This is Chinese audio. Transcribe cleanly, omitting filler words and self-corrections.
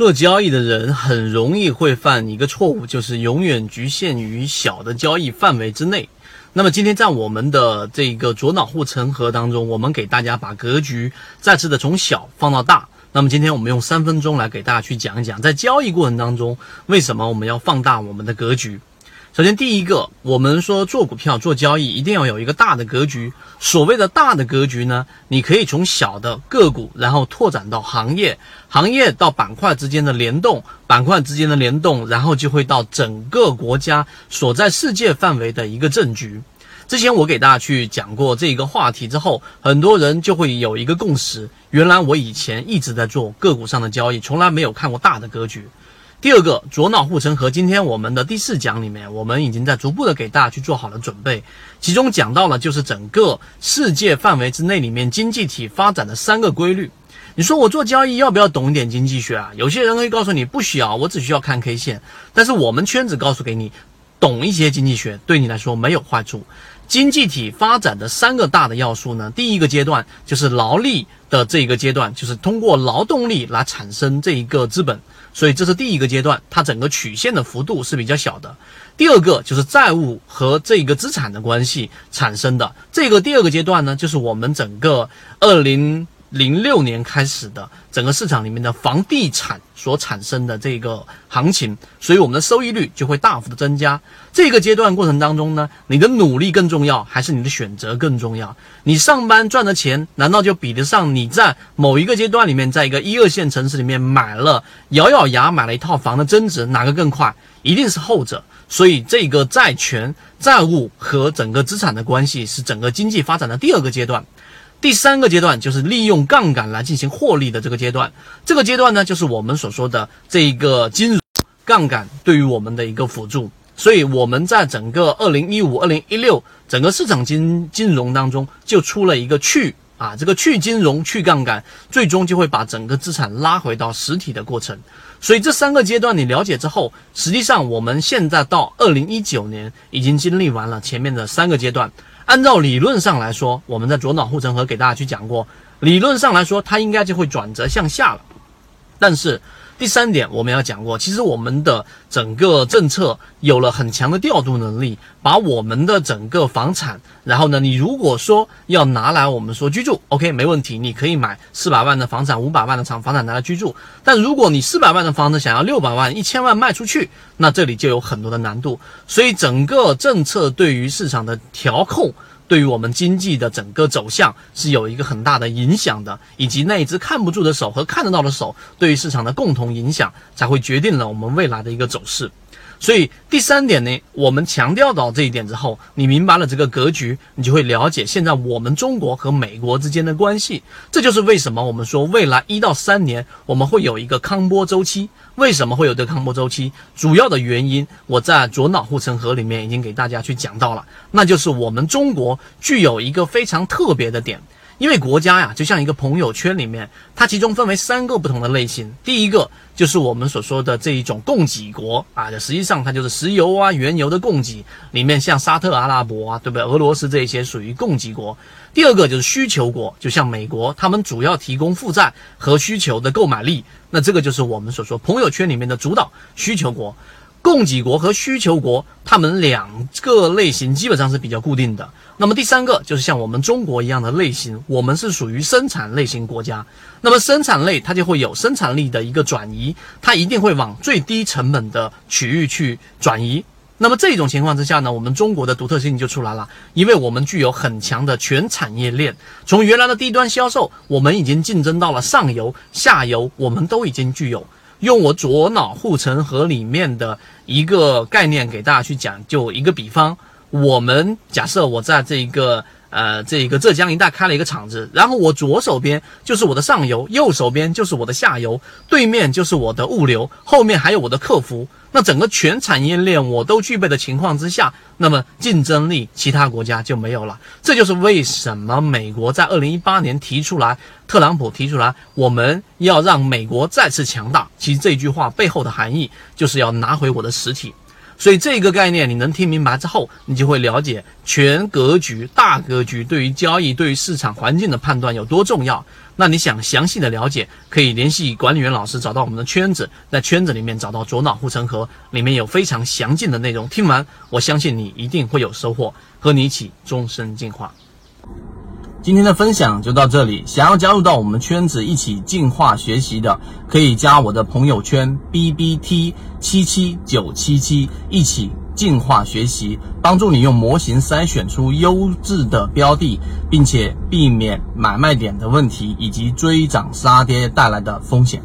做交易的人很容易会犯一个错误，就是永远局限于小的交易范围之内。那么今天在我们的这个左脑护城河当中，我们给大家把格局再次的从小放到大。那么今天我们用3分钟来给大家去讲一讲，在交易过程当中，为什么我们要放大我们的格局。首先第一个，我们说做股票做交易一定要有一个大的格局。所谓的大的格局呢，你可以从小的个股然后拓展到行业，行业到板块之间的联动，板块之间的联动然后就会到整个国家所在世界范围的一个政局。之前我给大家去讲过这个话题之后，很多人就会有一个共识，原来我以前一直在做个股上的交易，从来没有看过大的格局。第二个，左脑护城河，今天我们的第4讲里面，我们已经在逐步的给大家去做好了准备，其中讲到了就是整个世界范围之内里面经济体发展的3个规律。你说我做交易要不要懂一点经济学啊？有些人会告诉你不需要，我只需要看 K 线，但是我们圈子告诉给你，懂一些经济学对你来说没有坏处。经济体发展的3个大的要素呢，第一个阶段就是劳力的这一个阶段，就是通过劳动力来产生这一个资本，所以这是第一个阶段，它整个曲线的幅度是比较小的。第二个就是债务和这个资产的关系产生的，这个第二个阶段呢，就是我们整个2006年开始的整个市场里面的房地产所产生的这个行情，所以我们的收益率就会大幅的增加。这个阶段过程当中呢，你的努力更重要还是你的选择更重要？你上班赚的钱难道就比得上你在某一个阶段里面在一个1、2线城市里面咬咬牙买了一套房的增值？哪个更快？一定是后者。所以这个债权、债务和整个资产的关系是整个经济发展的第二个阶段。第三个阶段就是利用杠杆来进行获利的这个阶段，这个阶段呢，就是我们所说的这个金融杠杆对于我们的一个辅助。所以我们在整个2015、2016整个市场金融当中就出了一个去金融、去杠杆，最终就会把整个资产拉回到实体的过程。所以这3个阶段你了解之后，实际上我们现在到2019年已经经历完了前面的3个阶段。按照理论上来说，我们在左脑护城河给大家去讲过，理论上来说它应该就会转折向下了。但是第3点我们要讲过，其实我们的整个政策有了很强的调度能力，把我们的整个房产，然后呢，你如果说要拿来我们说居住 OK 没问题，你可以买400万的房产、500万的房产拿来居住，但如果你400万的房子想要600万、1000万卖出去，那这里就有很多的难度。所以整个政策对于市场的调控，对于我们经济的整个走向是有一个很大的影响的，以及那一只看不住的手和看得到的手对于市场的共同影响，才会决定了我们未来的一个走势。所以第3点呢，我们强调到这一点之后，你明白了这个格局，你就会了解现在我们中国和美国之间的关系。这就是为什么我们说未来1到3年我们会有一个康波周期。为什么会有这个康波周期？主要的原因我在左脑护城河里面已经给大家去讲到了，那就是我们中国具有一个非常特别的点。因为国家呀，就像一个朋友圈里面，它其中分为3个不同的类型。第一个就是我们所说的这一种供给国啊，实际上它就是石油啊、原油的供给，里面像沙特阿拉伯啊，对不对？俄罗斯这些属于供给国。第二个就是需求国，就像美国，他们主要提供负债和需求的购买力，那这个就是我们所说朋友圈里面的主导需求国。供给国和需求国，他们2个类型基本上是比较固定的。那么第3个就是像我们中国一样的类型，我们是属于生产类型国家。那么生产类它就会有生产力的一个转移，它一定会往最低成本的区域去转移。那么这种情况之下呢，我们中国的独特性就出来了，因为我们具有很强的全产业链，从原来的低端销售，我们已经竞争到了上游、下游，我们都已经具有。用我左脑护城河里面的一个概念给大家去讲，就一个比方，我们假设我在这个浙江一带开了一个厂子，然后我左手边就是我的上游，右手边就是我的下游，对面就是我的物流，后面还有我的客服，那整个全产业链我都具备的情况之下，那么竞争力其他国家就没有了。这就是为什么美国在2018年提出来，特朗普提出来，我们要让美国再次强大，其实这句话背后的含义就是要拿回我的实体。所以这个概念你能听明白之后，你就会了解全格局、大格局对于交易、对于市场环境的判断有多重要。那你想详细的了解，可以联系管理员老师，找到我们的圈子，在圈子里面找到左脑护城河，里面有非常详尽的内容。听完，我相信你一定会有收获，和你一起终身进化。今天的分享就到这里，想要加入到我们圈子一起进化学习的，可以加我的朋友圈 BBT77977，一起进化学习，帮助你用模型筛选出优质的标的，并且避免买卖点的问题以及追涨杀跌带来的风险。